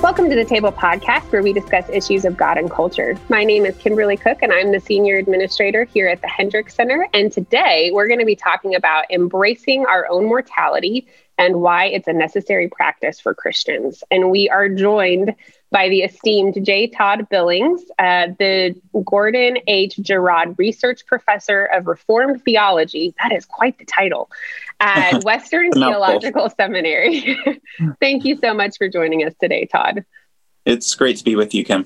Welcome to The Table Podcast, where we discuss issues of God and culture. My name is Kimberly Cook, and I'm the Senior Administrator here at the Hendricks Center. And today, we're going to be talking about embracing our own mortality and why it's a necessary practice for Christians. And we are joined by the esteemed J. Todd Billings, the Gordon H. Gerard Research Professor of Reformed Theology. That is quite the title. At Western Theological Seminary. Thank you so much for joining us today, Todd. It's great to be with you, Kim.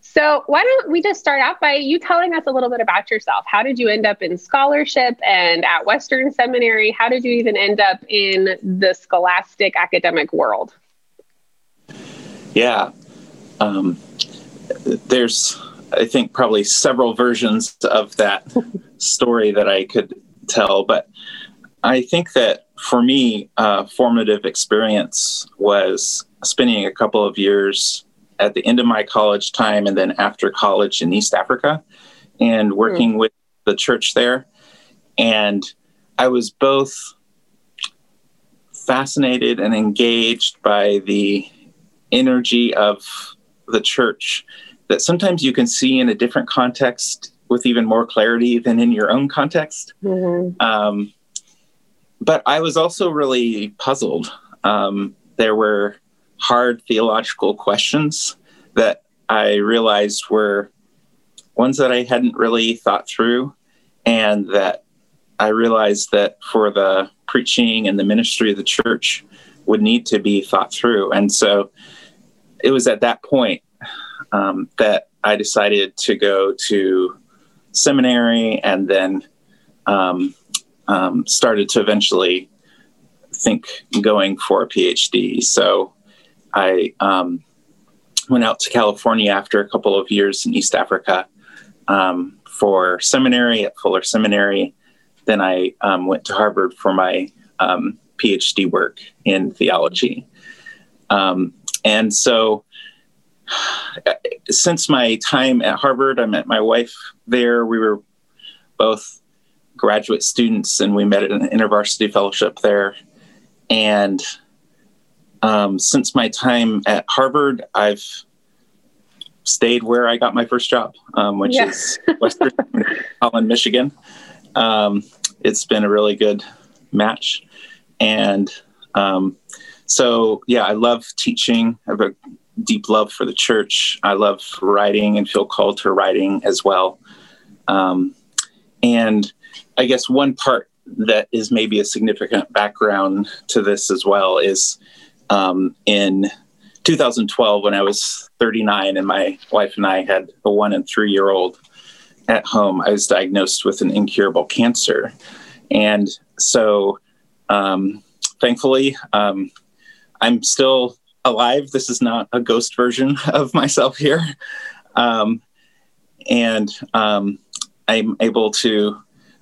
So why don't we just start out by you telling us a little bit about yourself. How did you end up in scholarship and at Western Seminary? How did you even end up in the scholastic academic world? Yeah, there's, I think, probably several versions of that story that I could tell, but I think that for me, formative experience was spending a couple of years at the end of my college time and then after college in East Africa and working with the church there. And I was both fascinated and engaged by the energy of the church that sometimes you can see in a different context with even more clarity than in your own context. Mm-hmm. But I was also really puzzled. There were hard theological questions that I realized were ones that I hadn't really thought through, and that I realized that for the preaching and the ministry of the church would need to be thought through. And so it was at that point that I decided to go to seminary and then started to eventually think going for a PhD. So I went out to California after a couple of years in East Africa for seminary at Fuller Seminary. Then I went to Harvard for my PhD work in theology. And so since my time at Harvard, I met my wife there. We were both graduate students, and we met at an InterVarsity Fellowship there. And since my time at Harvard, I've stayed where I got my first job, which is Western Holland, Michigan. It's been a really good match. And so, yeah, I love teaching. I have a deep love for the church. I love writing and feel called to writing as well. And I guess one part that is maybe a significant background to this as well is in 2012, when I was 39 and my wife and I had a 1- and 3-year-old at home, I was diagnosed with an incurable cancer. And so thankfully, I'm still alive. This is not a ghost version of myself here. I'm able to,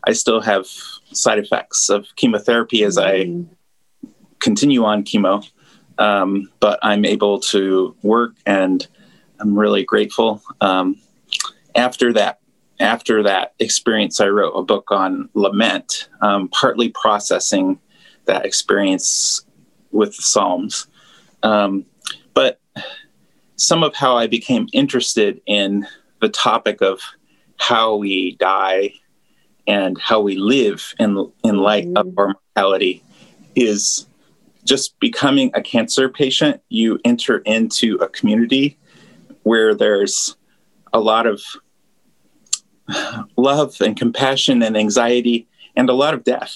I still have side effects of chemotherapy as I continue on chemo, but I'm able to work, and I'm really grateful. After that experience, I wrote a book on lament, partly processing that experience with the Psalms. But some of how I became interested in the topic of how we die and how we live in light of our mortality is just becoming a cancer patient. You enter into a community where there's a lot of love and compassion and anxiety and a lot of death.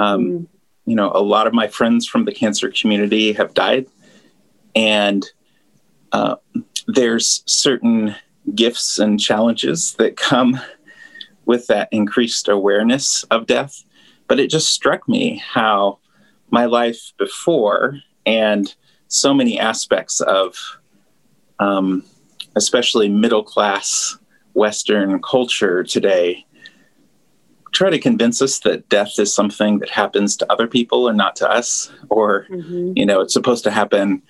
You know, a lot of my friends from the cancer community have died, and There's certain gifts and challenges that come with that increased awareness of death. But it just struck me how my life before and so many aspects of especially middle-class Western culture today try to convince us that death is something that happens to other people and not to us, or, you know, it's supposed to happen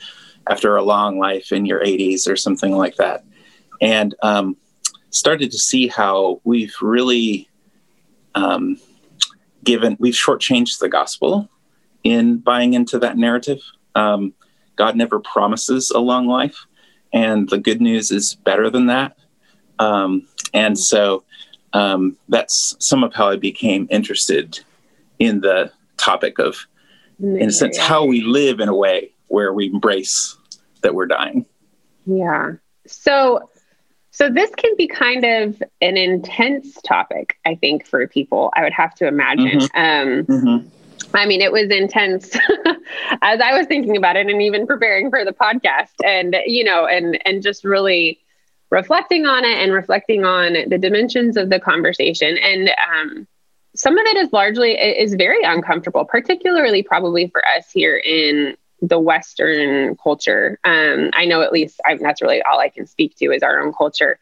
after a long life in your 80s or something like that. And started to see how we've really we've shortchanged the gospel in buying into that narrative. God never promises a long life, and the good news is better than that. And so that's some of how I became interested in the topic of, in a sense, how we live in a way where we embrace that we're dying. Yeah. So this can be kind of an intense topic, I think, for people, I would have to imagine. I mean, it was intense as I was thinking about it and even preparing for the podcast and, you know, and just really reflecting on it and reflecting on the dimensions of the conversation. And some of it is very uncomfortable, particularly probably for us here in the Western culture. I know at least that's really all I can speak to is our own culture.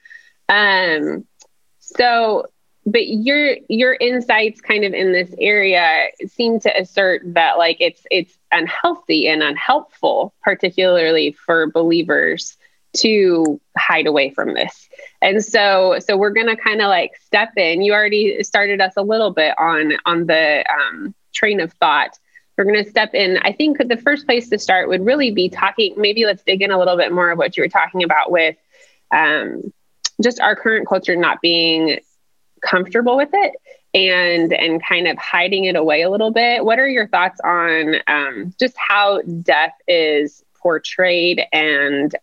But your insights kind of in this area seem to assert that like it's unhealthy and unhelpful, particularly for believers, to hide away from this. And so we're going to kind of like step in. You already started us a little bit on the train of thought. We're going to step in. I think the first place to start would really be talking, maybe let's dig in a little bit more of what you were talking about with just our current culture not being comfortable with it and kind of hiding it away a little bit. What are your thoughts on just how death is portrayed and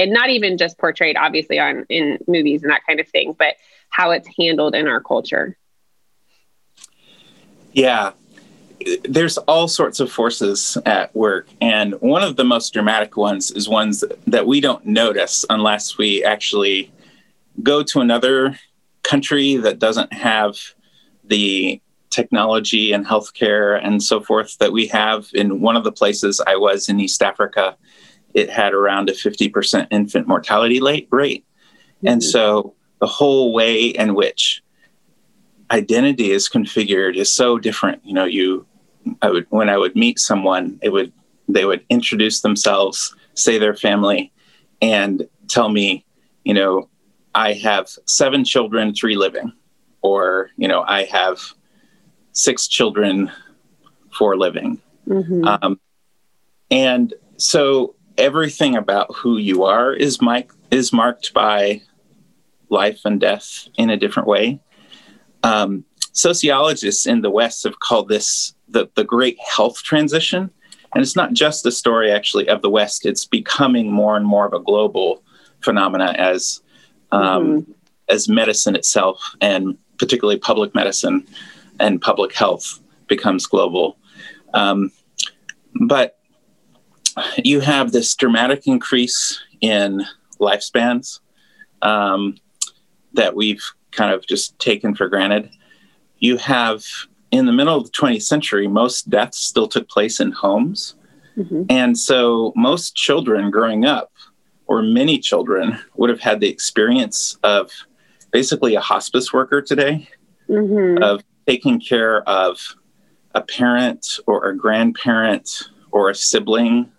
not even just portrayed, obviously, in movies and that kind of thing, but how it's handled in our culture? Yeah, there's all sorts of forces at work. And one of the most dramatic ones is ones that we don't notice unless we actually go to another country that doesn't have the technology and healthcare and so forth that we have. In one of the places I was in East Africa, it had around a 50% infant mortality rate. And so the whole way in which identity is configured is so different. You know, when I would meet someone, they would introduce themselves, say their family, and tell me, you know, I have 7 children, 3 living, or, you know, I have 6 children, 4 living. And so everything about who you are is marked by life and death in a different way. Sociologists in the West have called this the great health transition. And it's not just a story, actually, of the West. It's becoming more and more of a global phenomena as medicine itself, and particularly public medicine and public health, becomes global. But you have this dramatic increase in lifespans that we've kind of just taken for granted. You have, in the middle of the 20th century, most deaths still took place in homes. And so most children growing up, or many children, would have had the experience of basically a hospice worker today, of taking care of a parent or a grandparent or a sibling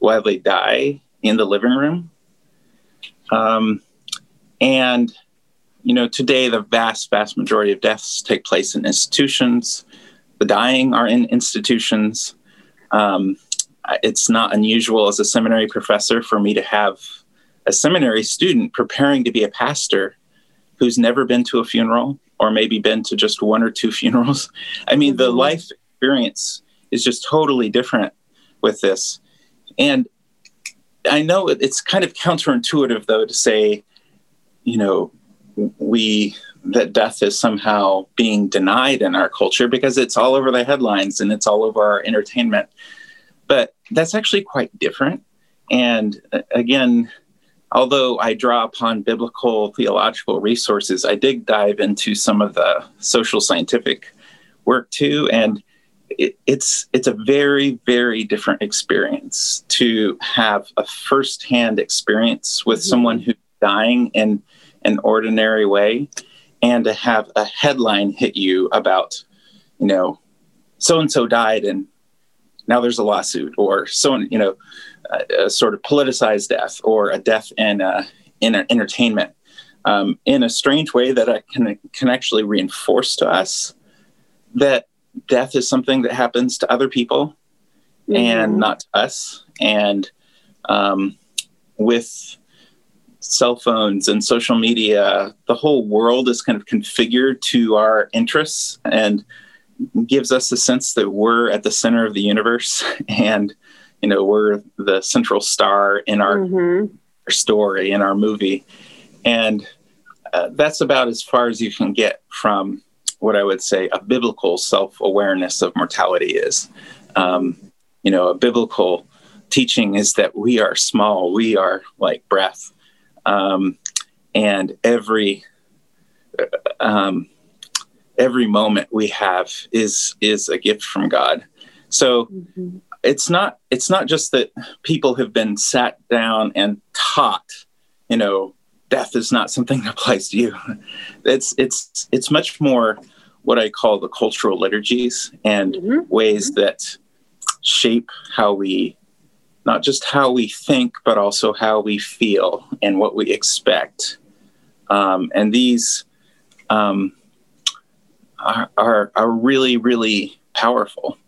while they die in the living room. And, you know, today the vast, vast majority of deaths take place in institutions. The dying are in institutions. It's not unusual as a seminary professor for me to have a seminary student preparing to be a pastor who's never been to a funeral, or maybe been to just 1 or 2 funerals. I mean, the life experience is just totally different with this. And I know it's kind of counterintuitive, though, to say, you know, that death is somehow being denied in our culture, because it's all over the headlines and it's all over our entertainment. But that's actually quite different. And again, although I draw upon biblical theological resources, I did dive into some of the social scientific work too. And it's a very, very different experience to have a firsthand experience with someone who's dying in an ordinary way and to have a headline hit you about, you know, so-and-so died and now there's a lawsuit, or so, you know, a sort of politicized death or a death in entertainment in a strange way that I can actually reinforce to us that death is something that happens to other people and not to us. And with cell phones and social media, the whole world is kind of configured to our interests and gives us the sense that we're at the center of the universe and, you know, we're the central star in our story, in our movie. And that's about as far as you can get from what I would say a biblical self-awareness of mortality is. You know, a biblical teaching is that we are small, we are like breath. And every moment we have is a gift from God. So it's not just that people have been sat down and taught, you know, death is not something that applies to you. It's much more what I call the cultural liturgies and ways that shape how we, not just how we think, but also how we feel and what we expect. And these are really, really powerful,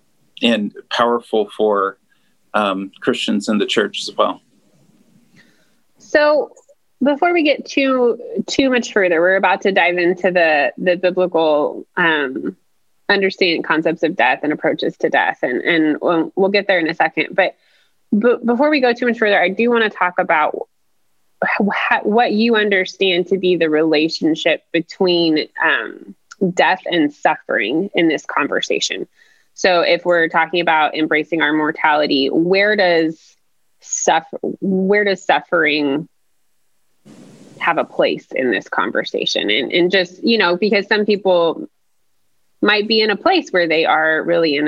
and powerful for Christians in the church as well. So before we get too much further, we're about to dive into the biblical understanding concepts of death and approaches to death. And we'll get there in a second. But before we go too much further, I do want to talk about what you understand to be the relationship between death and suffering in this conversation. So if we're talking about embracing our mortality, where does suffering have a place in this conversation? And just, you know, because some people might be in a place where they are really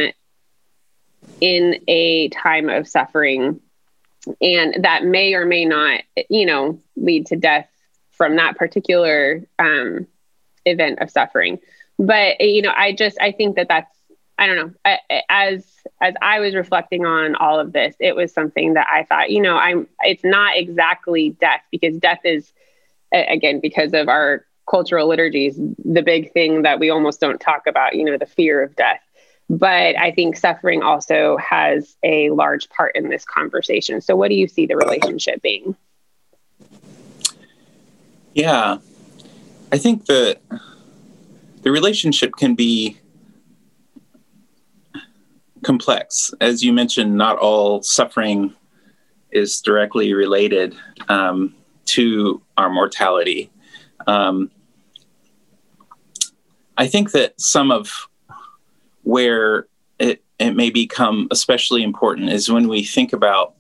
in a time of suffering, and that may or may not, you know, lead to death from that particular event of suffering. But, you know, I think that's, I don't know, as I was reflecting on all of this, it was something that I thought, you know, it's not exactly death, because death is, again, because of our cultural liturgies, the big thing that we almost don't talk about, you know, the fear of death. But I think suffering also has a large part in this conversation. So what do you see the relationship being? Yeah, I think that the relationship can be complex. As you mentioned, not all suffering is directly related to our mortality. I think that some of where it may become especially important is when we think about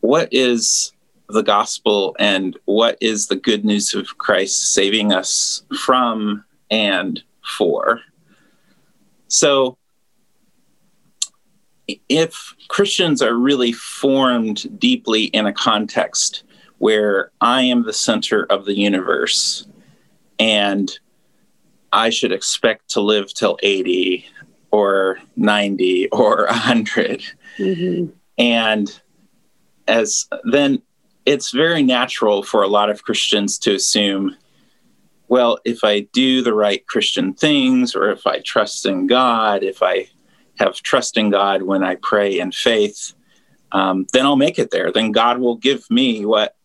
what is the gospel and what is the good news of Christ saving us from and for. So if Christians are really formed deeply in a context where I am the center of the universe and I should expect to live till 80 or 90 or 100. And then it's very natural for a lot of Christians to assume, well, if I do the right Christian things, or if I trust in God, if I have trust in God when I pray in faith, then I'll make it there. Then God will give me what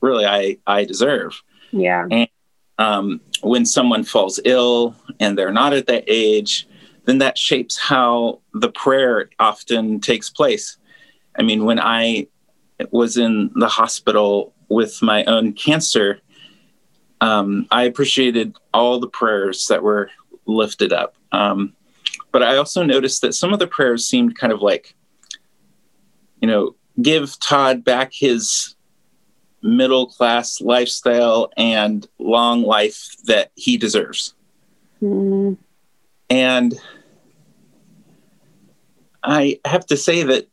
really I deserve. Yeah. And when someone falls ill and they're not at that age, then that shapes how the prayer often takes place. I mean, when I was in the hospital with my own cancer, I appreciated all the prayers that were lifted up. But I also noticed that some of the prayers seemed kind of like, you know, give Todd back his middle-class lifestyle and long life that he deserves. Mm. And I have to say that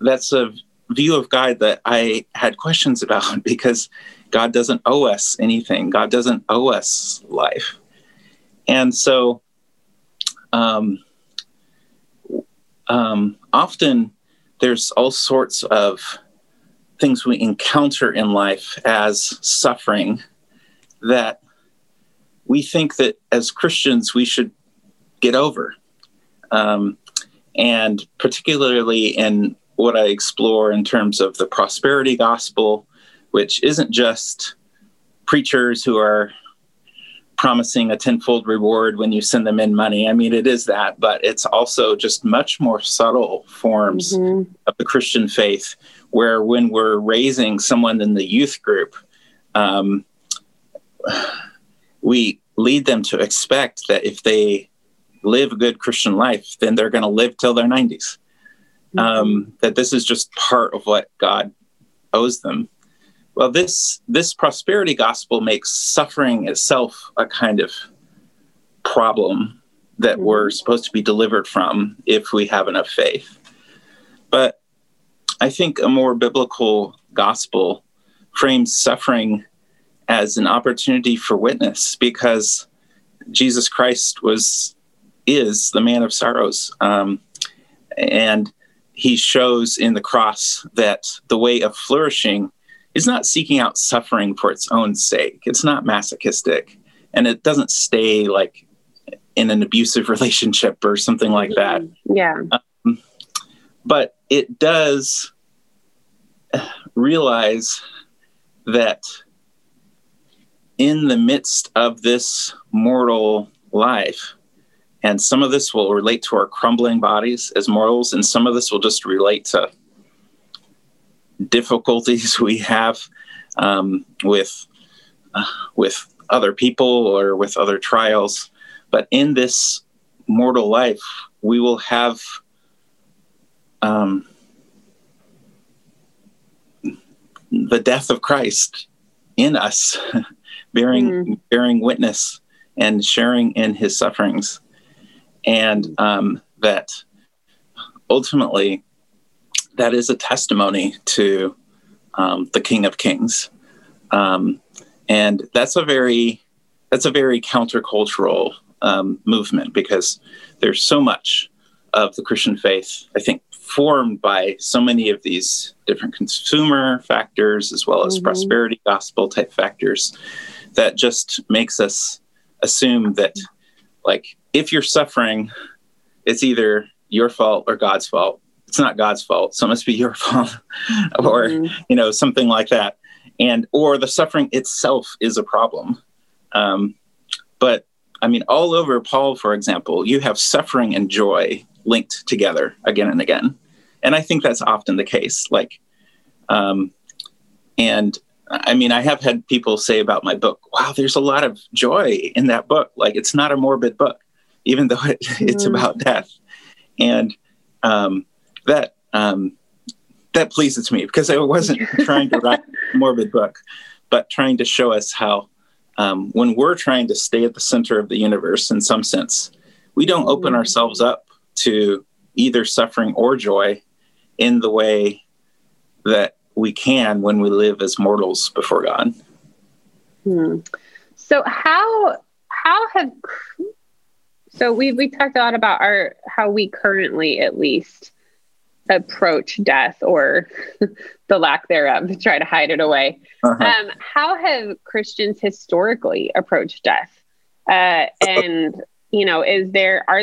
that's a view of God that I had questions about, because God doesn't owe us anything. God doesn't owe us life. And so often there's all sorts of things we encounter in life as suffering that we think that as Christians we should get over. And particularly in what I explore in terms of the prosperity gospel, which isn't just preachers who are promising a tenfold reward when you send them in money. I mean, it is that, but it's also just much more subtle forms mm-hmm. of the Christian faith, where when we're raising someone in the youth group, we lead them to expect that if they live a good Christian life, then they're going to live till their 90s. Mm-hmm. That this is just part of what God owes them. Well, this prosperity gospel makes suffering itself a kind of problem that mm-hmm. we're supposed to be delivered from if we have enough faith. But I think a more biblical gospel frames suffering as an opportunity for witness, because Jesus Christ is the man of sorrows. And he shows in the cross that the way of flourishing is not seeking out suffering for its own sake. It's not masochistic, and it doesn't stay like in an abusive relationship or something like that. Yeah. But it does realize that in the midst of this mortal life, and some of this will relate to our crumbling bodies as mortals, and some of this will just relate to difficulties we have with other people or with other trials. But in this mortal life, we will have the death of Christ in us, bearing witness and sharing in his sufferings. And that ultimately, that is a testimony to the King of Kings. And that's a very countercultural movement, because there's so much of the Christian faith, I think, formed by so many of these different consumer factors, as well as mm-hmm. prosperity gospel type factors, that just makes us assume that, like, if you're suffering, it's either your fault or God's fault. It's not God's fault, so it must be your fault, or mm-hmm. Something like that, or the suffering itself is a problem. But I mean, all over Paul, for example, you have suffering and joy linked together again and again. And I think that's often the case. Like, and I mean, I have had people say about my book, wow, there's a lot of joy in that book. Like, it's not a morbid book, even though it's about death. And that pleases me, because I wasn't trying to write a morbid book, but trying to show us how when we're trying to stay at the center of the universe, in some sense, we don't open ourselves up to either suffering or joy in the way that we can when we live as mortals before God. Hmm. So we talked a lot about how we currently at least approach death, or the lack thereof, to try to hide it away. Uh-huh. How have Christians historically approached death? And are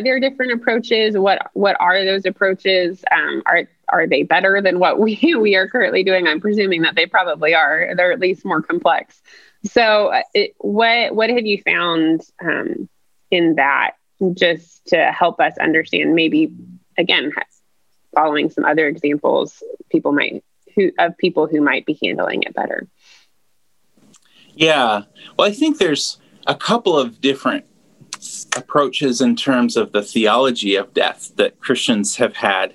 there different approaches? What are those approaches? Are they better than what we are currently doing? I'm presuming that they probably are. They're at least more complex. So what have you found in that, just to help us understand, maybe again, following some other examples of people who might be handling it better? Yeah. Well, I think there's a couple of different approaches in terms of the theology of death that Christians have had.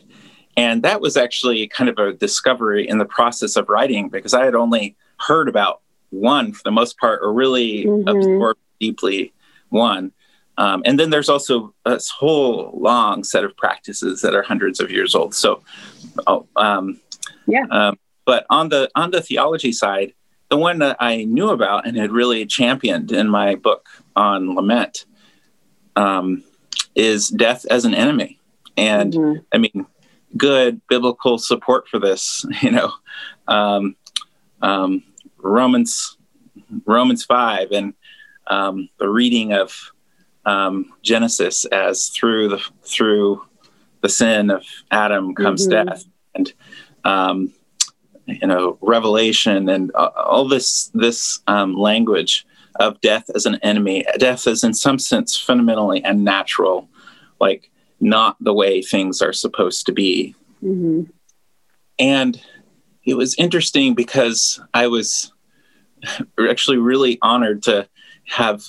And that was actually kind of a discovery in the process of writing, because I had only heard about one for the most part, or really absorbed deeply one. And then there's also a whole long set of practices that are hundreds of years old. So, but on the theology side, the one that I knew about and had really championed in my book on lament is death as an enemy. And I mean, good biblical support for this, you know, Romans 5 and the reading of Genesis as through the sin of Adam comes death, and you know, Revelation and all this language of death as an enemy. Death is in some sense fundamentally unnatural, like not the way things are supposed to be. And it was interesting because I was actually really honored to have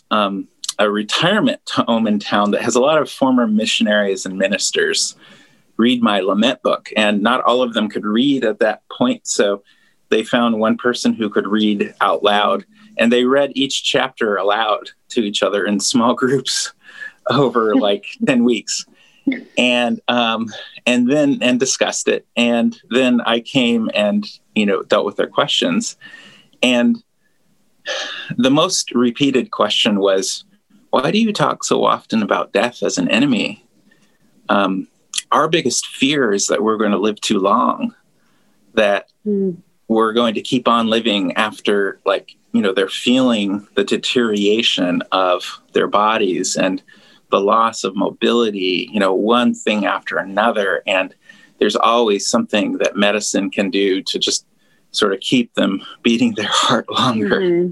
a retirement home in town that has a lot of former missionaries and ministers read my lament book. And not all of them could read at that point. So they found one person who could read out loud, and they read each chapter aloud to each other in small groups over like 10 weeks. And then discussed it. And then I came and, you know, dealt with their questions. And the most repeated question was, why do you talk so often about death as an enemy? Our biggest fear is that we're going to live too long, that we're going to keep on living after, like, you know, they're feeling the deterioration of their bodies and the loss of mobility, you know, one thing after another. And there's always something that medicine can do to just sort of keep them beating their heart longer.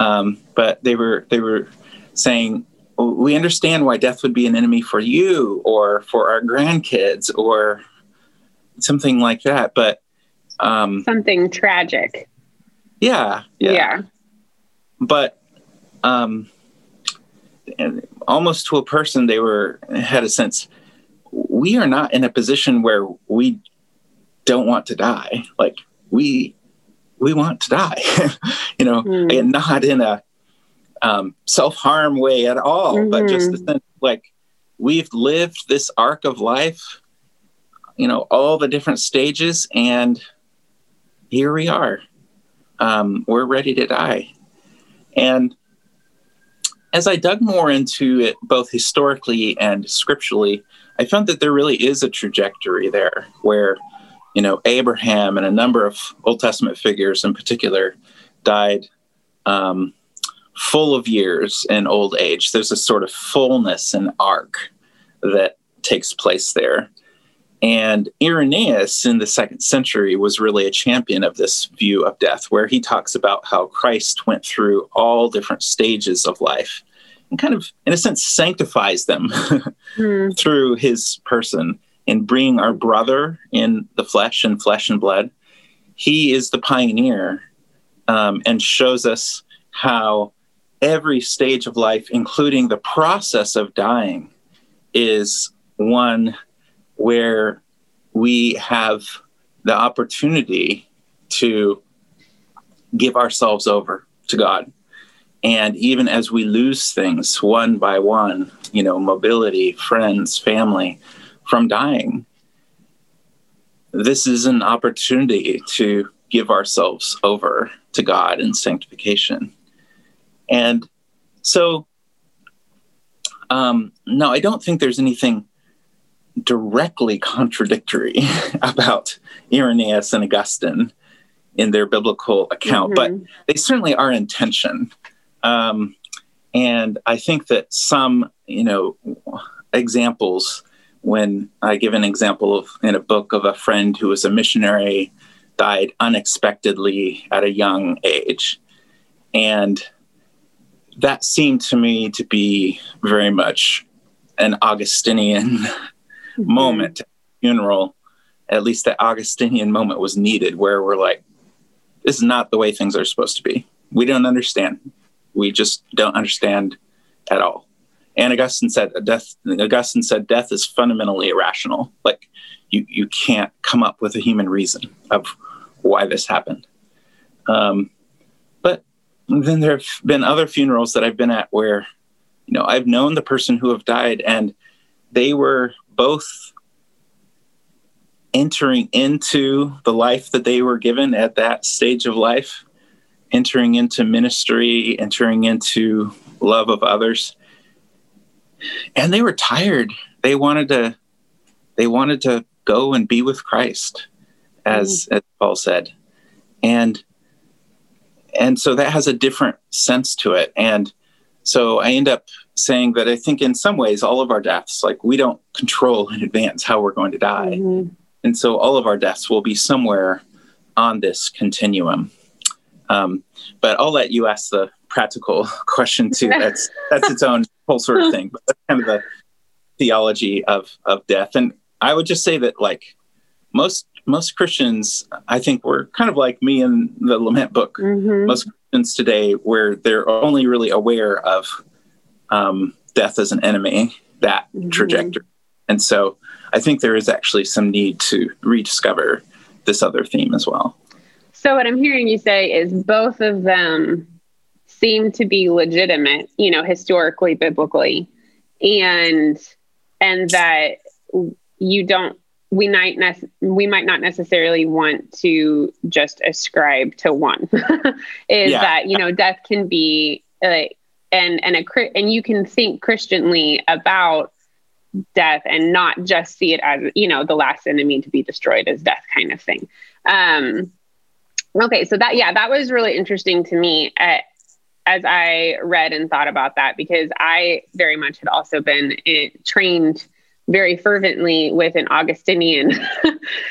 But they were saying, we understand why death would be an enemy for you or for our grandkids or something like that. But something tragic. Yeah. But and almost to a person, they had a sense, we are not in a position where we don't want to die. Like we want to die, you know, and not in a self-harm way at all, but just the sense like we've lived this arc of life, you know, all the different stages, and here we are. We're ready to die. And as I dug more into it, both historically and scripturally, I found that there really is a trajectory there where, you know, Abraham and a number of Old Testament figures in particular died full of years in old age. There's a sort of fullness and arc that takes place there. And Irenaeus in the 2nd century was really a champion of this view of death, where he talks about how Christ went through all different stages of life and kind of, in a sense, sanctifies them through his person in bringing our brother in the flesh and blood. He is the pioneer and shows us how every stage of life, including the process of dying, is one where we have the opportunity to give ourselves over to God. And even as we lose things one by one, you know, mobility, friends, family, from dying, this is an opportunity to give ourselves over to God in sanctification. And so, no, I don't think there's anything directly contradictory about Irenaeus and Augustine in their biblical account, but they certainly are in tension. And I think that some, you know, examples, when I give an example of in a book of a friend who was a missionary, died unexpectedly at a young age. And that seemed to me to be very much an Augustinian moment, funeral, at least the Augustinian moment was needed, where we're like, this is not the way things are supposed to be. We don't understand. We just don't understand at all. And Augustine said death is fundamentally irrational. Like you can't come up with a human reason of why this happened. But then there have been other funerals that I've been at where, you know, I've known the person who have died, and they were both entering into the life that they were given at that stage of life, entering into ministry, entering into love of others. And they were tired. They wanted to go and be with Christ, as Paul said. And so that has a different sense to it. And so I end up saying that I think in some ways all of our deaths, like we don't control in advance how we're going to die. Mm-hmm. And so all of our deaths will be somewhere on this continuum. But I'll let you ask the practical question too. That's its own whole sort of thing. But that's kind of the theology of death. And I would just say that, like, most Christians, I think, were kind of like me in the lament book. Mm-hmm. Most Christians today, where they're only really aware of death as an enemy, that mm-hmm. trajectory. And so I think there is actually some need to rediscover this other theme as well. So what I'm hearing you say is both of them seem to be legitimate, you know, historically, biblically, and that we might not necessarily want to just ascribe to one. That, you know, death can be like, and you can think Christianly about death and not just see it as, you know, the last enemy to be destroyed is death kind of thing. Okay. So that was really interesting to me as I read and thought about that, because I very much had also been trained very fervently with an Augustinian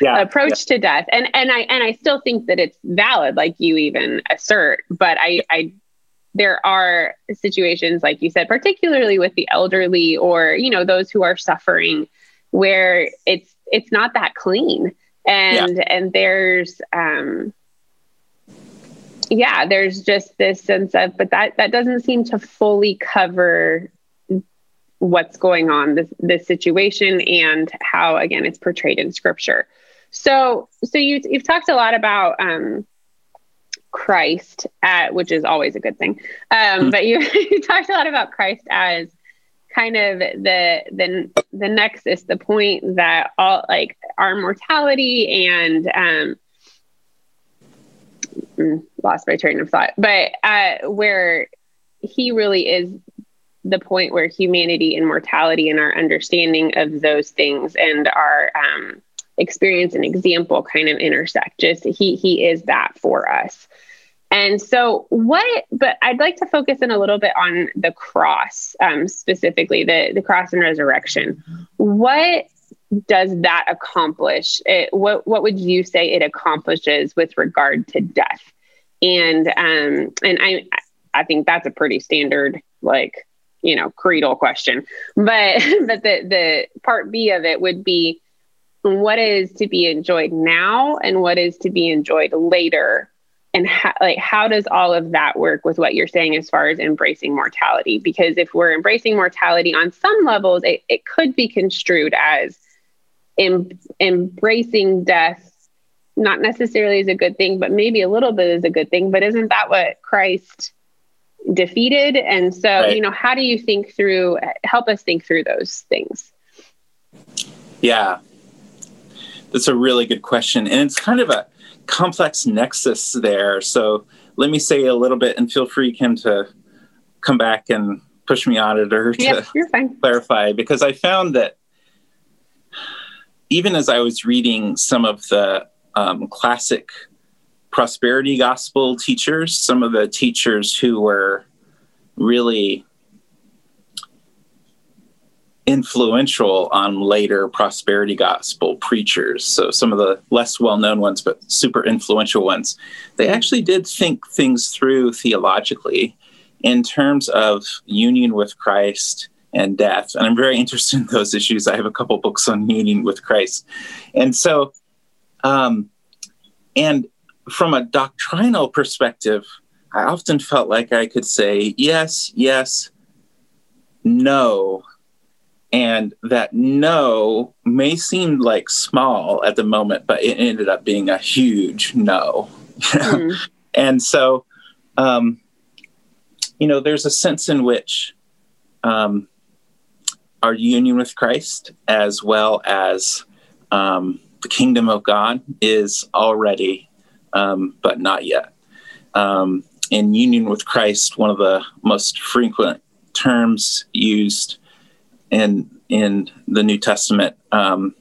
approach to death. And I still think that it's valid, like you even assert, but there are situations, like you said, particularly with the elderly or, you know, those who are suffering, where it's not that clean. And there's, there's just this sense of, but that doesn't seem to fully cover what's going on, this situation, and how, again, it's portrayed in Scripture. So you've talked a lot about Christ, which is always a good thing. But you talked a lot about Christ as kind of the nexus, the point that all, like, our mortality and lost my train of thought, but where he really is the point where humanity and mortality and our understanding of those things and our experience and example kind of intersect. Just he is that for us. And so but I'd like to focus in a little bit on the cross, specifically the cross and resurrection. What does that accomplish? What would you say it accomplishes with regard to death? And I think that's a pretty standard, like, you know, creedal question, but the part B of it would be, what is to be enjoyed now and what is to be enjoyed later? And how does all of that work with what you're saying as far as embracing mortality? Because if we're embracing mortality on some levels, it could be construed as embracing death, not necessarily as a good thing, but maybe a little bit is a good thing. But isn't that what Christ defeated? And so, right. You know, how do you help us think through those things? Yeah. That's a really good question. And it's kind of a complex nexus there. So let me say a little bit, and feel free, Kim, to come back and push me on it or to clarify, because I found that even as I was reading some of the classic prosperity gospel teachers, some of the teachers who were really influential on later prosperity gospel preachers. So some of the less well-known ones, but super influential ones, they actually did think things through theologically in terms of union with Christ and death. And I'm very interested in those issues. I have a couple books on union with Christ. And so, and from a doctrinal perspective, I often felt like I could say, yes, yes, no. And that no may seem like small at the moment, but it ended up being a huge no. Mm-hmm. And so, you know, there's a sense in which our union with Christ, as well as the kingdom of God, is already, but not yet. In union with Christ, one of the most frequent terms used in the New Testament, one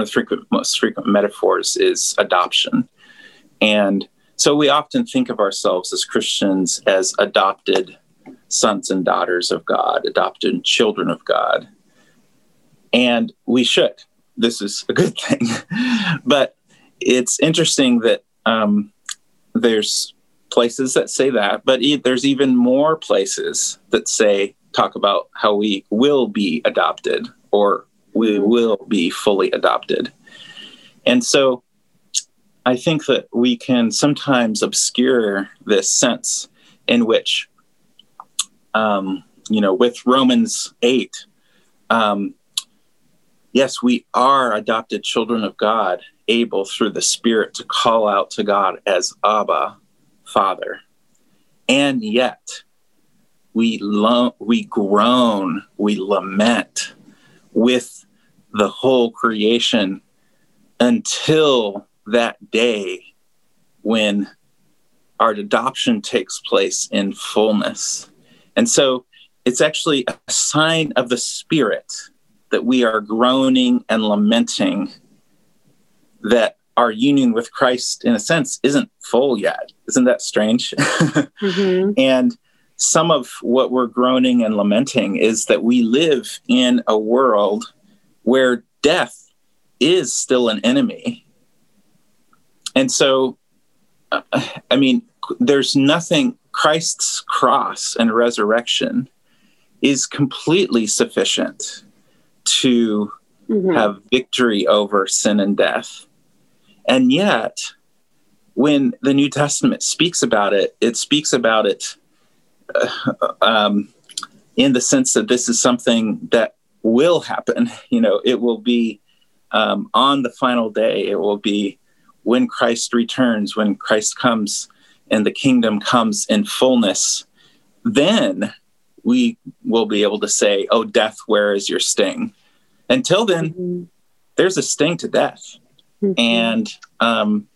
of the most frequent metaphors is adoption. And so we often think of ourselves as Christians as adopted sons and daughters of God, adopted children of God. And we should. This is a good thing. But it's interesting that there's places that say that, but there's even more places that talk about how we will be adopted, or we will be fully adopted. And so I think that we can sometimes obscure this sense in which, you know, with Romans 8, yes, we are adopted children of God, able through the Spirit to call out to God as Abba, Father. And yet, we groan, we lament with the whole creation until that day when our adoption takes place in fullness. And so it's actually a sign of the Spirit that we are groaning and lamenting that our union with Christ, in a sense, isn't full yet. Isn't that strange? Mm-hmm. And some of what we're groaning and lamenting is that we live in a world where death is still an enemy. And so, I mean, there's nothing, Christ's cross and resurrection is completely sufficient to mm-hmm. have victory over sin and death. And yet, when the New Testament speaks about it, it speaks about it in the sense that this is something that will happen. You know, it will be on the final day. It will be when Christ returns, when Christ comes and the kingdom comes in fullness, then we will be able to say, oh, death, where is your sting? Until then, mm-hmm. there's a sting to death. Mm-hmm. And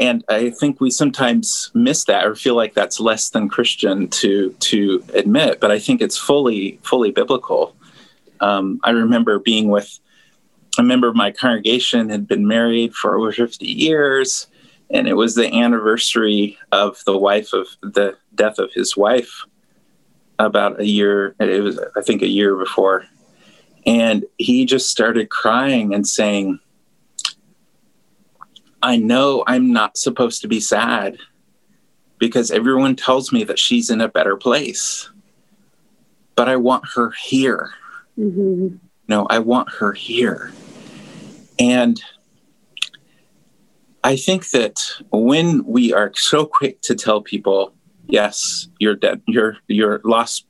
And I think we sometimes miss that or feel like that's less than Christian to admit, but I think it's fully biblical. I remember being with a member of my congregation had been married for over 50 years, and it was the anniversary of the death of his wife about a year. It was, I think, a year before. And he just started crying and saying, I know I'm not supposed to be sad because everyone tells me that she's in a better place, but I want her here. Mm-hmm. No, I want her here. And I think that when we are so quick to tell people, yes, you're dead, your lost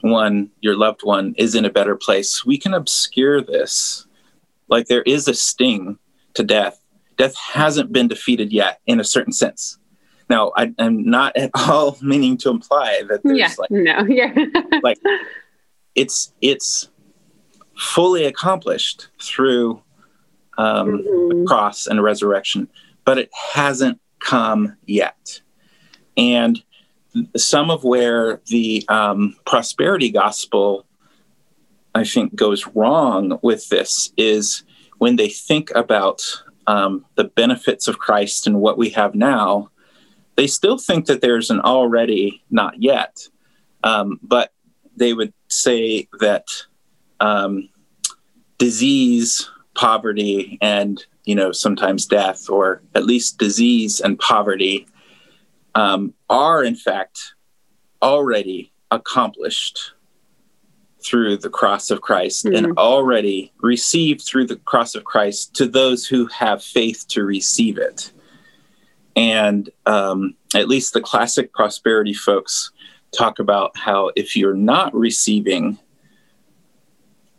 one, your loved one is in a better place, we can obscure this. Like there is a sting to death. Death hasn't been defeated yet in a certain sense. Now, I'm not at all meaning to imply that there's like it's fully accomplished through mm-hmm. the cross and resurrection, but it hasn't come yet. And some of where the prosperity gospel, I think, goes wrong with this is when they think about the benefits of Christ and what we have now, they still think that there's an already not yet. But they would say that disease, poverty, and, you know, sometimes death, or at least disease and poverty are in fact already accomplished through the cross of Christ mm-hmm. and already received through the cross of Christ to those who have faith to receive it. And at least the classic prosperity folks talk about how if you're not receiving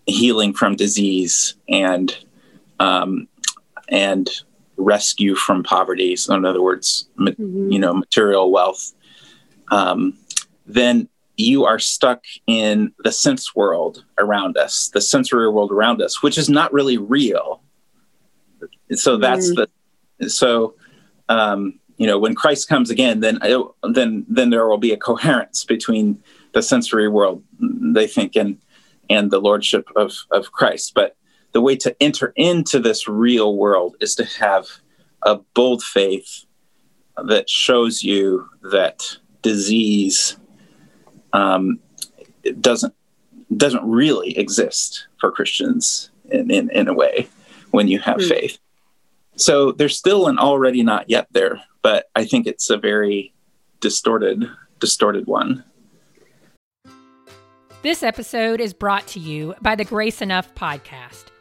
healing from disease and rescue from poverty, so in other words, material wealth, then you are stuck in the sense world around us, the sensory world around us, which is not really real. So that's when Christ comes again, then there will be a coherence between the sensory world, they think, and the lordship of Christ. But the way to enter into this real world is to have a bold faith that shows you that disease it doesn't really exist for Christians in a way when you have faith. So there's still an already not yet there, but I think it's a very distorted one. This episode is brought to you by the Grace Enough Podcast.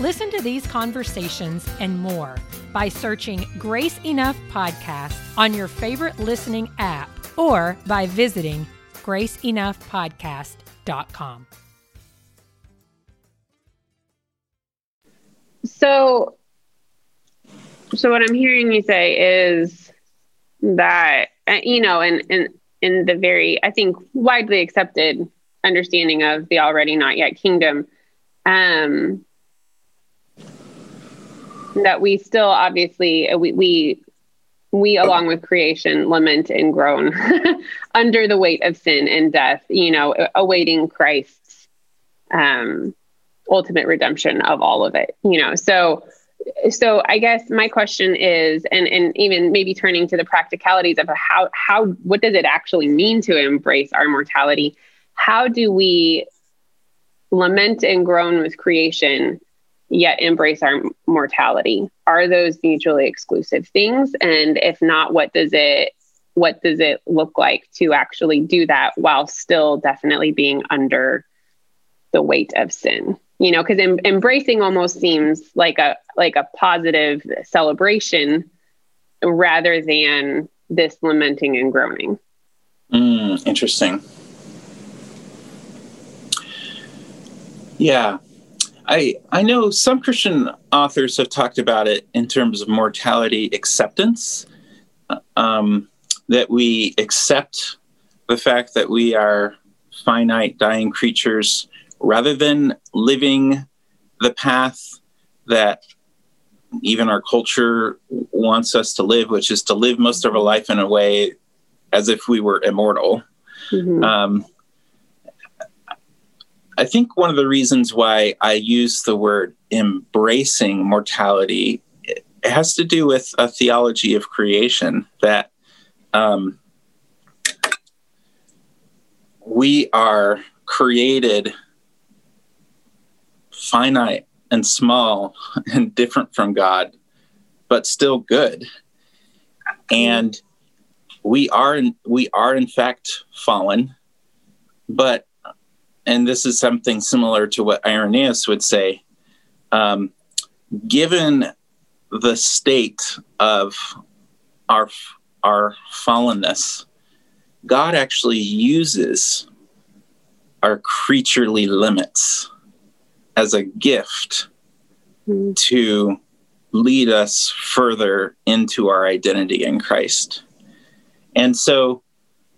Listen to these conversations and more by searching Grace Enough Podcast on your favorite listening app or by visiting graceenoughpodcast.com. So what I'm hearing you say is that, in the very, I think, widely accepted understanding of the already not yet kingdom, that we still obviously, we along with creation, lament and groan under the weight of sin and death, awaiting Christ's ultimate redemption of all of it, So I guess my question is, and even maybe turning to the practicalities of what does it actually mean to embrace our mortality? How do we lament and groan with creation, yet embrace our mortality? Are those mutually exclusive things? And if not, what does it look like to actually do that while still definitely being under the weight of sin? Because embracing almost seems like a positive celebration rather than this lamenting and groaning. Interesting. Yeah. I know some Christian authors have talked about it in terms of mortality acceptance, that we accept the fact that we are finite, dying creatures, rather than living the path that even our culture wants us to live, which is to live most of our life in a way as if we were immortal. Mm-hmm. I think one of the reasons why I use the word embracing mortality, it has to do with a theology of creation that we are created finite and small and different from God, but still good. And we are in fact fallen, but, and this is something similar to what Irenaeus would say, given the state of our fallenness, God actually uses our creaturely limits as a gift to lead us further into our identity in Christ. And so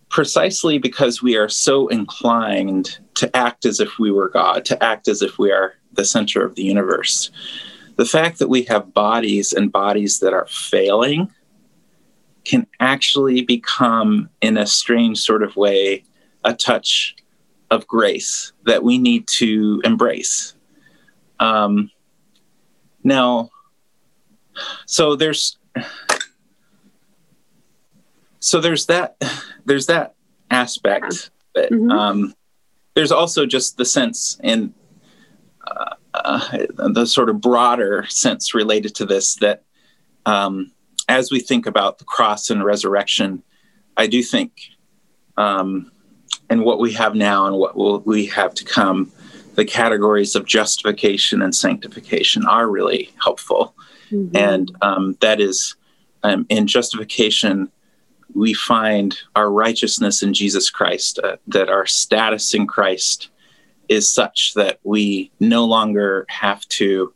precisely because we are so inclined to act as if we were God, to act as if we are the center of the universe, the fact that we have bodies and bodies that are failing can actually become, in a strange sort of way, a touch of grace that we need to embrace. There's that aspect. That, there's also just the sense in the sort of broader sense related to this, that as we think about the cross and resurrection, I do think and what we have now and what will we have to come, the categories of justification and sanctification are really helpful. Mm-hmm. And that is, in justification, we find our righteousness in Jesus Christ, that our status in Christ is such that we no longer have to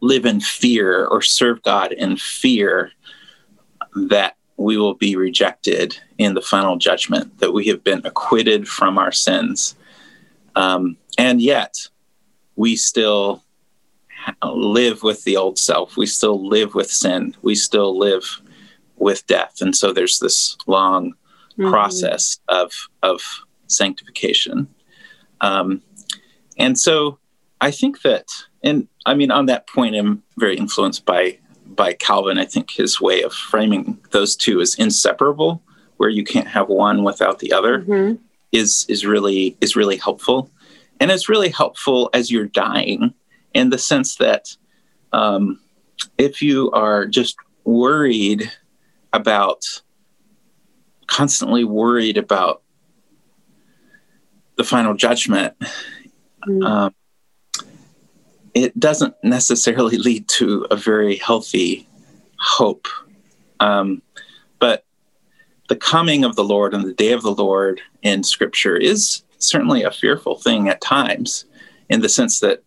live in fear or serve God in fear that we will be rejected in the final judgment, that we have been acquitted from our sins. And yet we still live with the old self. We still live with sin. We still live with death. And so there's this long process of sanctification. And so I think that, and I mean, on that point, I'm very influenced by Calvin. I think his way of framing those two as inseparable, where you can't have one without the other, is really helpful. And it's really helpful as you're dying, in the sense that if you are just constantly worried about the final judgment, it doesn't necessarily lead to a very healthy hope. But the coming of the Lord and the day of the Lord in Scripture is certainly a fearful thing at times, in the sense that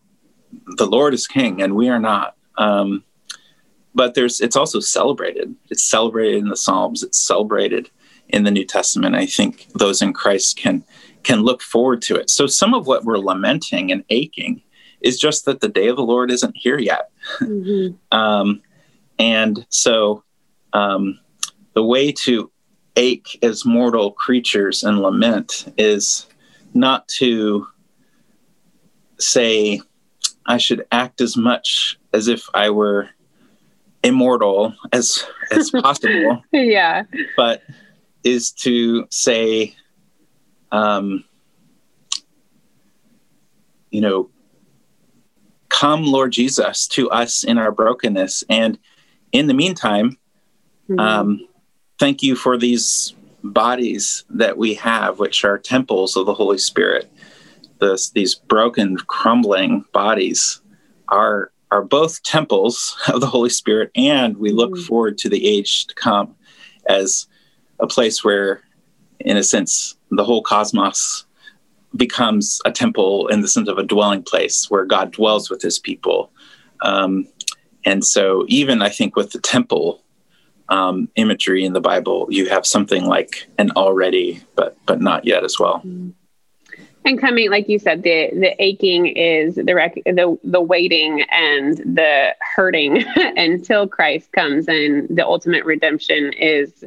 the Lord is king and we are not. But it's also celebrated. It's celebrated in the Psalms. It's celebrated in the New Testament. I think those in Christ can look forward to it. So some of what we're lamenting and aching is just that the day of the Lord isn't here yet. Mm-hmm. And so the way to ache as mortal creatures and lament is not to say, I should act as much as if I were immortal as possible. Yeah. But is to say, come, Lord Jesus, to us in our brokenness. And in the meantime, thank you for these bodies that we have, which are temples of the Holy Spirit. These broken, crumbling bodies are both temples of the Holy Spirit, and we look forward to the age to come as a place where, in a sense, the whole cosmos becomes a temple, in the sense of a dwelling place where God dwells with his people. And so even, I think, with the temple imagery in the Bible, you have something like an already, but not yet as well. Mm. And coming, like you said, the aching is the waiting and the hurting until Christ comes and the ultimate redemption is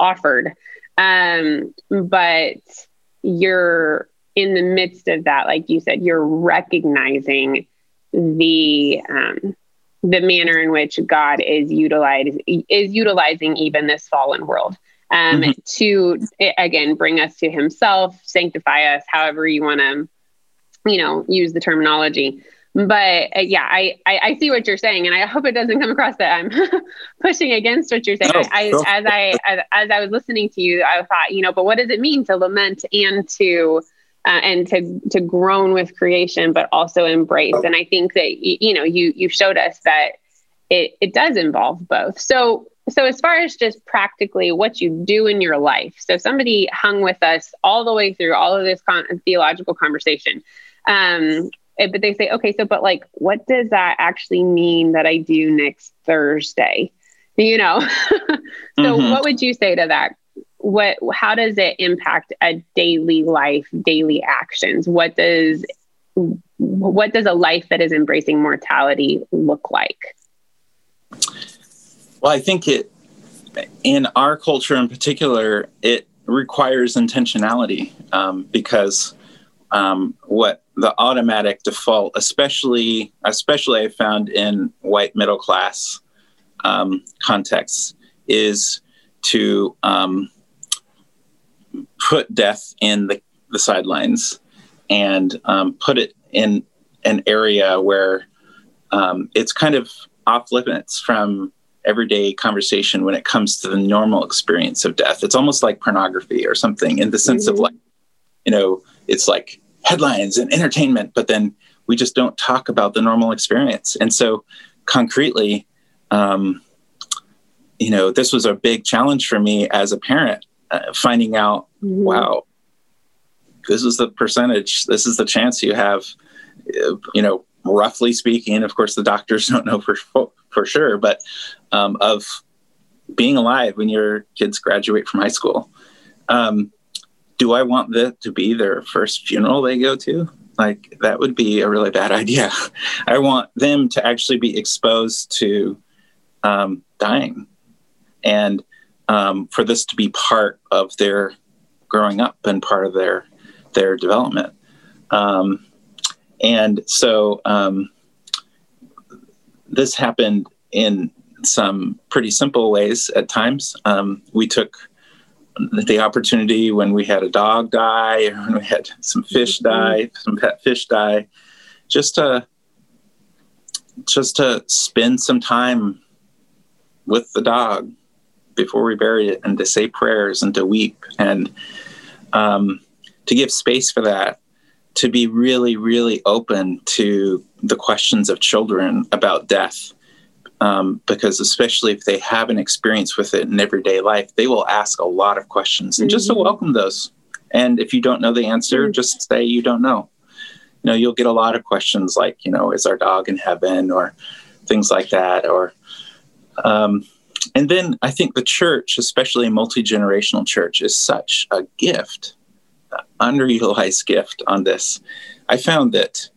offered. But you're in the midst of that, like you said, you're recognizing the manner in which God is utilizing even this fallen world. To again, bring us to himself, sanctify us, however you want to, use the terminology. But I see what you're saying, and I hope it doesn't come across that I'm pushing against what you're saying. No, as I was listening to you, I thought, but what does it mean to lament and to groan with creation, but also embrace? And I think that, you showed us that it does involve both. So as far as just practically what you do in your life, so somebody hung with us all the way through all of this theological conversation, but they say, okay, but what does that actually mean that I do next Thursday? So what would you say to that? How does it impact a daily life, daily actions? What does a life that is embracing mortality look like? Well, I think in our culture in particular, it requires intentionality, because what the automatic default, especially I found in white middle class contexts, is to put death in the sidelines. and put it in an area where it's kind of off limits from everyday conversation when it comes to the normal experience of death. It's almost like pornography or something in the sense of, like, you know, it's like headlines and entertainment, but then we just don't talk about the normal experience. And so concretely, you know, this was a big challenge for me as a parent, finding out, wow, this is the percentage, this is the chance you have, you know, roughly speaking, of course, the doctors don't know for sure, but of being alive when your kids graduate from high school. Do I want that to be their first funeral they go to? Like, that would be a really bad idea. I want them to actually be exposed to dying, and for this to be part of their growing up and part of their development. And so this happened in some pretty simple ways at times. We took the opportunity when we had a dog die, or when we had some fish die, some pet fish die, just to spend some time with the dog before we bury it, and to say prayers and to weep, and to give space for that, to be really, really open to the questions of children about death. Because especially if they have an experience with it in everyday life, they will ask a lot of questions, and just to welcome those. And if you don't know the answer, just say you don't know. You know, you'll get a lot of questions like, you know, is our dog in heaven, or things like that. Or, and then I think the church, especially a multi-generational church, is such a gift, an underutilized gift on this. I found that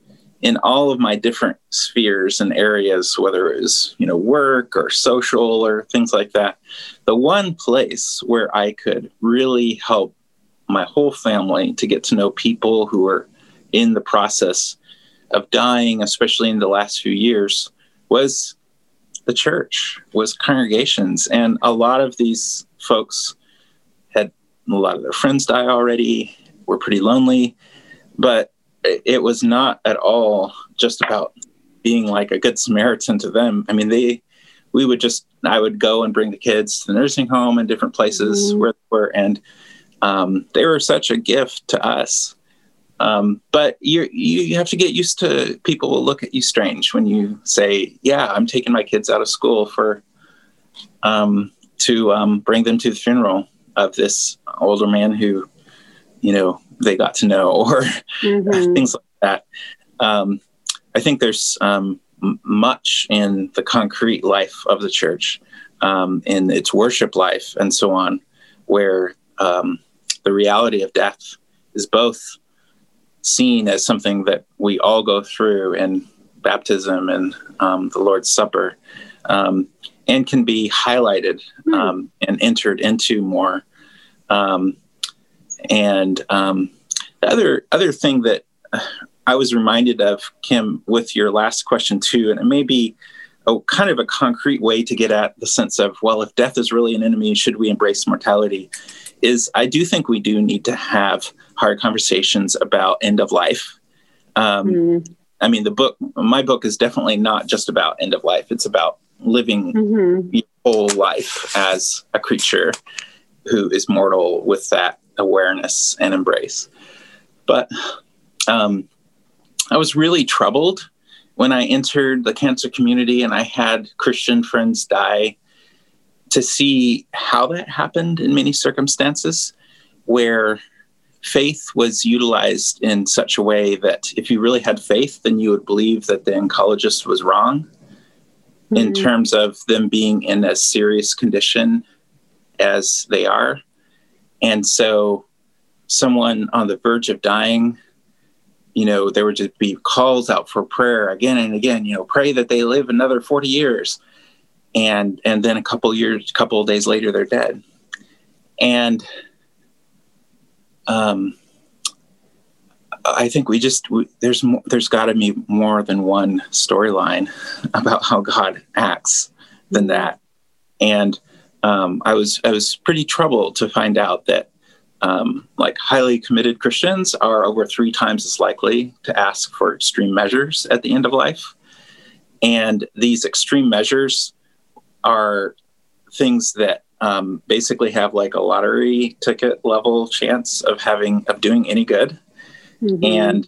in all of my different spheres and areas, whether it was, you know, work or social or things like that, the one place where I could really help my whole family to get to know people who are in the process of dying, especially in the last few years, was the church, was congregations. And a lot of these folks had a lot of their friends die already, were pretty lonely, but it was not at all just about being like a good Samaritan to them. I mean, I would go and bring the kids to the nursing home and different places where they were. And they were such a gift to us. But you have to get used to, people will look at you strange when you say, yeah, I'm taking my kids out of school for, to bring them to the funeral of this older man who, you know, they got to know, or things like that. I think there's much in the concrete life of the church, in its worship life and so on, where the reality of death is both seen as something that we all go through in baptism and the Lord's Supper, and can be highlighted and entered into more. And the other thing that I was reminded of, Kim, with your last question too, and it may be a kind of a concrete way to get at the sense of, well, if death is really an enemy, should we embrace mortality? Is I do think we do need to have hard conversations about end of life. I mean, my book is definitely not just about end of life. It's about living your whole life as a creature who is mortal with that awareness and embrace. But I was really troubled when I entered the cancer community and I had Christian friends die, to see how that happened in many circumstances where faith was utilized in such a way that if you really had faith, then you would believe that the oncologist was wrong in terms of them being in a serious condition as they are. And so someone on the verge of dying, you know, there would just be calls out for prayer again and again, you know, pray that they live another 40 years. And then a couple of days later, they're dead. And I think there's gotta be more than one storyline about how God acts than that. And I was pretty troubled to find out that like highly committed Christians are over 3 times as likely to ask for extreme measures at the end of life. And these extreme measures are things that basically have like a lottery ticket level chance of doing any good. Mm-hmm. And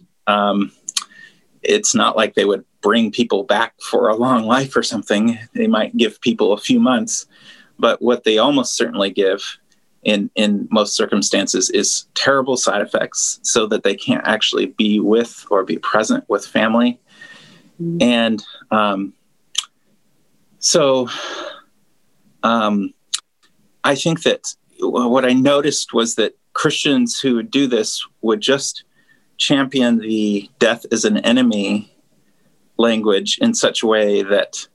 it's not like they would bring people back for a long life or something. They might give people a few months, but what they almost certainly give in most circumstances is terrible side effects so that they can't actually be with or be present with family. Mm-hmm. And so I think that what I noticed was that Christians who would do this would just champion the death is an enemy language in such a way that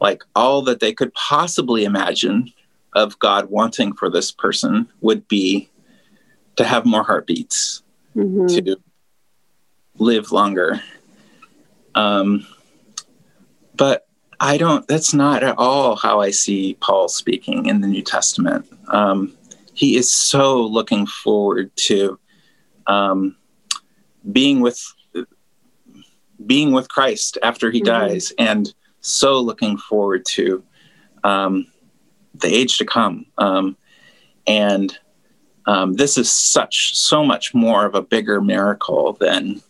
like all that they could possibly imagine of God wanting for this person would be to have more heartbeats, mm-hmm. to live longer. But that's not at all how I see Paul speaking in the New Testament. He is so looking forward to being with Christ after he mm-hmm. dies, and so looking forward to the age to come. And this is so much more of a bigger miracle than,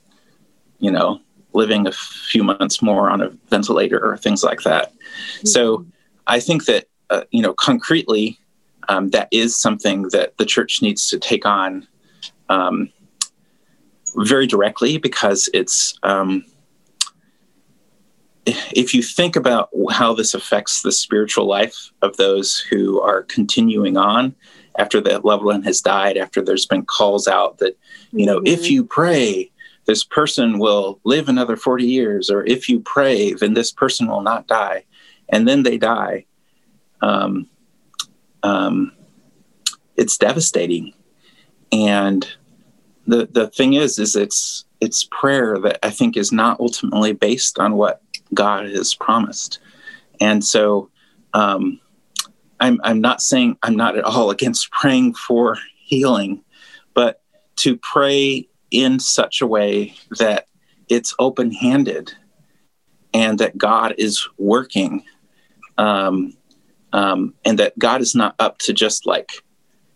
living a few months more on a ventilator or things like that. Mm-hmm. So I think that, concretely, that is something that the church needs to take on very directly, because it's, if you think about how this affects the spiritual life of those who are continuing on after the loved one has died, after there's been calls out that, mm-hmm. if you pray, this person will live another 40 years, or if you pray, then this person will not die. And then they die. It's devastating. And the thing is it's prayer that I think is not ultimately based on what God has promised. And so I'm not saying I'm not at all against praying for healing, but to pray in such a way that it's open-handed and that God is working, and that God is not up to just like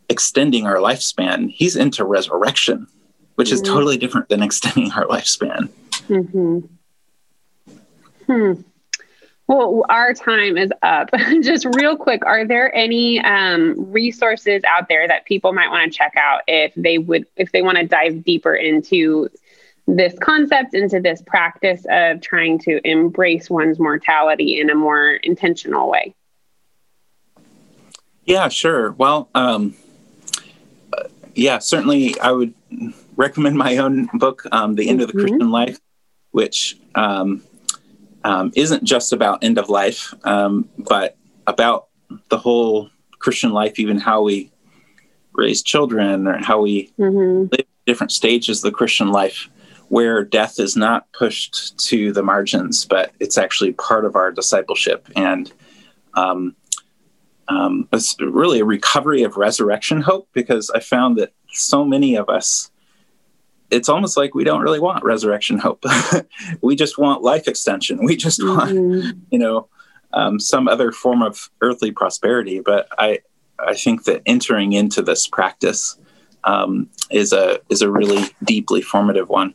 extending our lifespan. He's into resurrection, which is totally different than extending our lifespan. Mm-hmm. Well, our time is up. Just real quick, are there any resources out there that people might want to check out if they want to dive deeper into this concept, into this practice of trying to embrace one's mortality in a more intentional way? Yeah, sure. Well, certainly I would recommend my own book, The End of the mm-hmm. Christian Life, which isn't just about end of life, but about the whole Christian life, even how we raise children or how we mm-hmm. live different stages of the Christian life, where death is not pushed to the margins, but it's actually part of our discipleship. And it's really a recovery of resurrection hope, because I found that so many of us, it's almost like we don't really want resurrection hope. We just want life extension. We just want, mm-hmm. Some other form of earthly prosperity. But I think that entering into this practice is a really deeply formative one.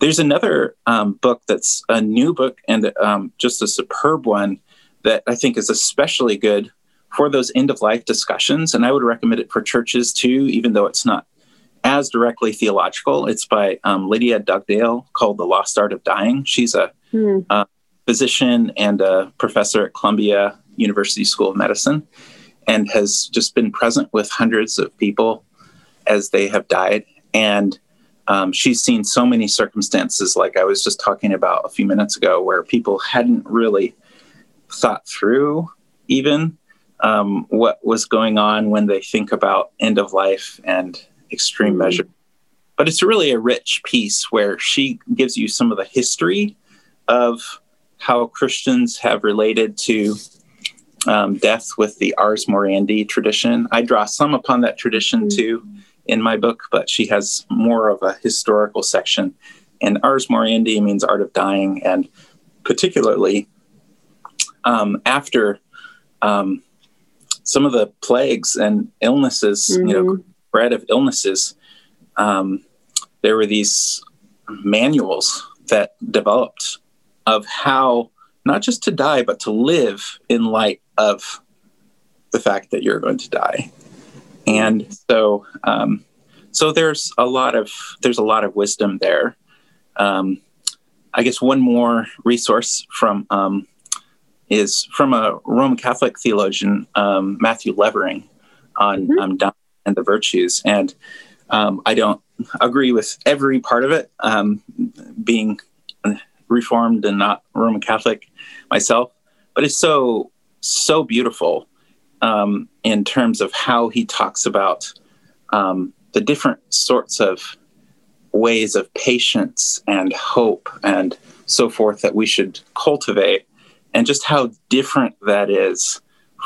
There's another book that's a new book and just a superb one that I think is especially good for those end-of-life discussions. And I would recommend it for churches too, even though it's not as directly theological. It's by Lydia Dugdale, called The Lost Art of Dying. She's a physician and a professor at Columbia University School of Medicine, and has just been present with hundreds of people as they have died. And she's seen so many circumstances, like I was just talking about a few minutes ago, where people hadn't really thought through even what was going on when they think about end of life and extreme measure. But it's really a rich piece where she gives you some of the history of how Christians have related to death with the Ars Moriendi tradition. I draw some upon that tradition too in my book, but she has more of a historical section. And Ars Moriendi means art of dying, and particularly after some of the plagues and illnesses, you know, spread of illnesses, there were these manuals that developed of how not just to die, but to live in light of the fact that you're going to die. And so, so there's a lot of wisdom there. I guess one more resource from is from a Roman Catholic theologian, Matthew Levering, on dying and the virtues. And I don't agree with every part of it, being Reformed and not Roman Catholic myself, but it's so beautiful in terms of how he talks about the different sorts of ways of patience and hope and so forth that we should cultivate, and just how different that is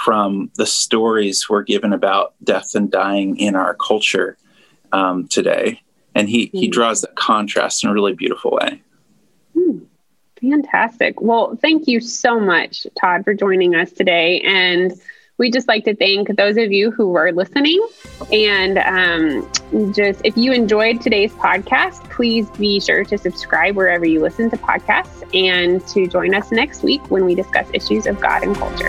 from the stories we're given about death and dying in our culture today. And he draws that contrast in a really beautiful way. Fantastic. Well, thank you so much, Todd, for joining us today. And we'd just like to thank those of you who were listening. And just if you enjoyed today's podcast, please be sure to subscribe wherever you listen to podcasts, and to join us next week when we discuss issues of God and culture.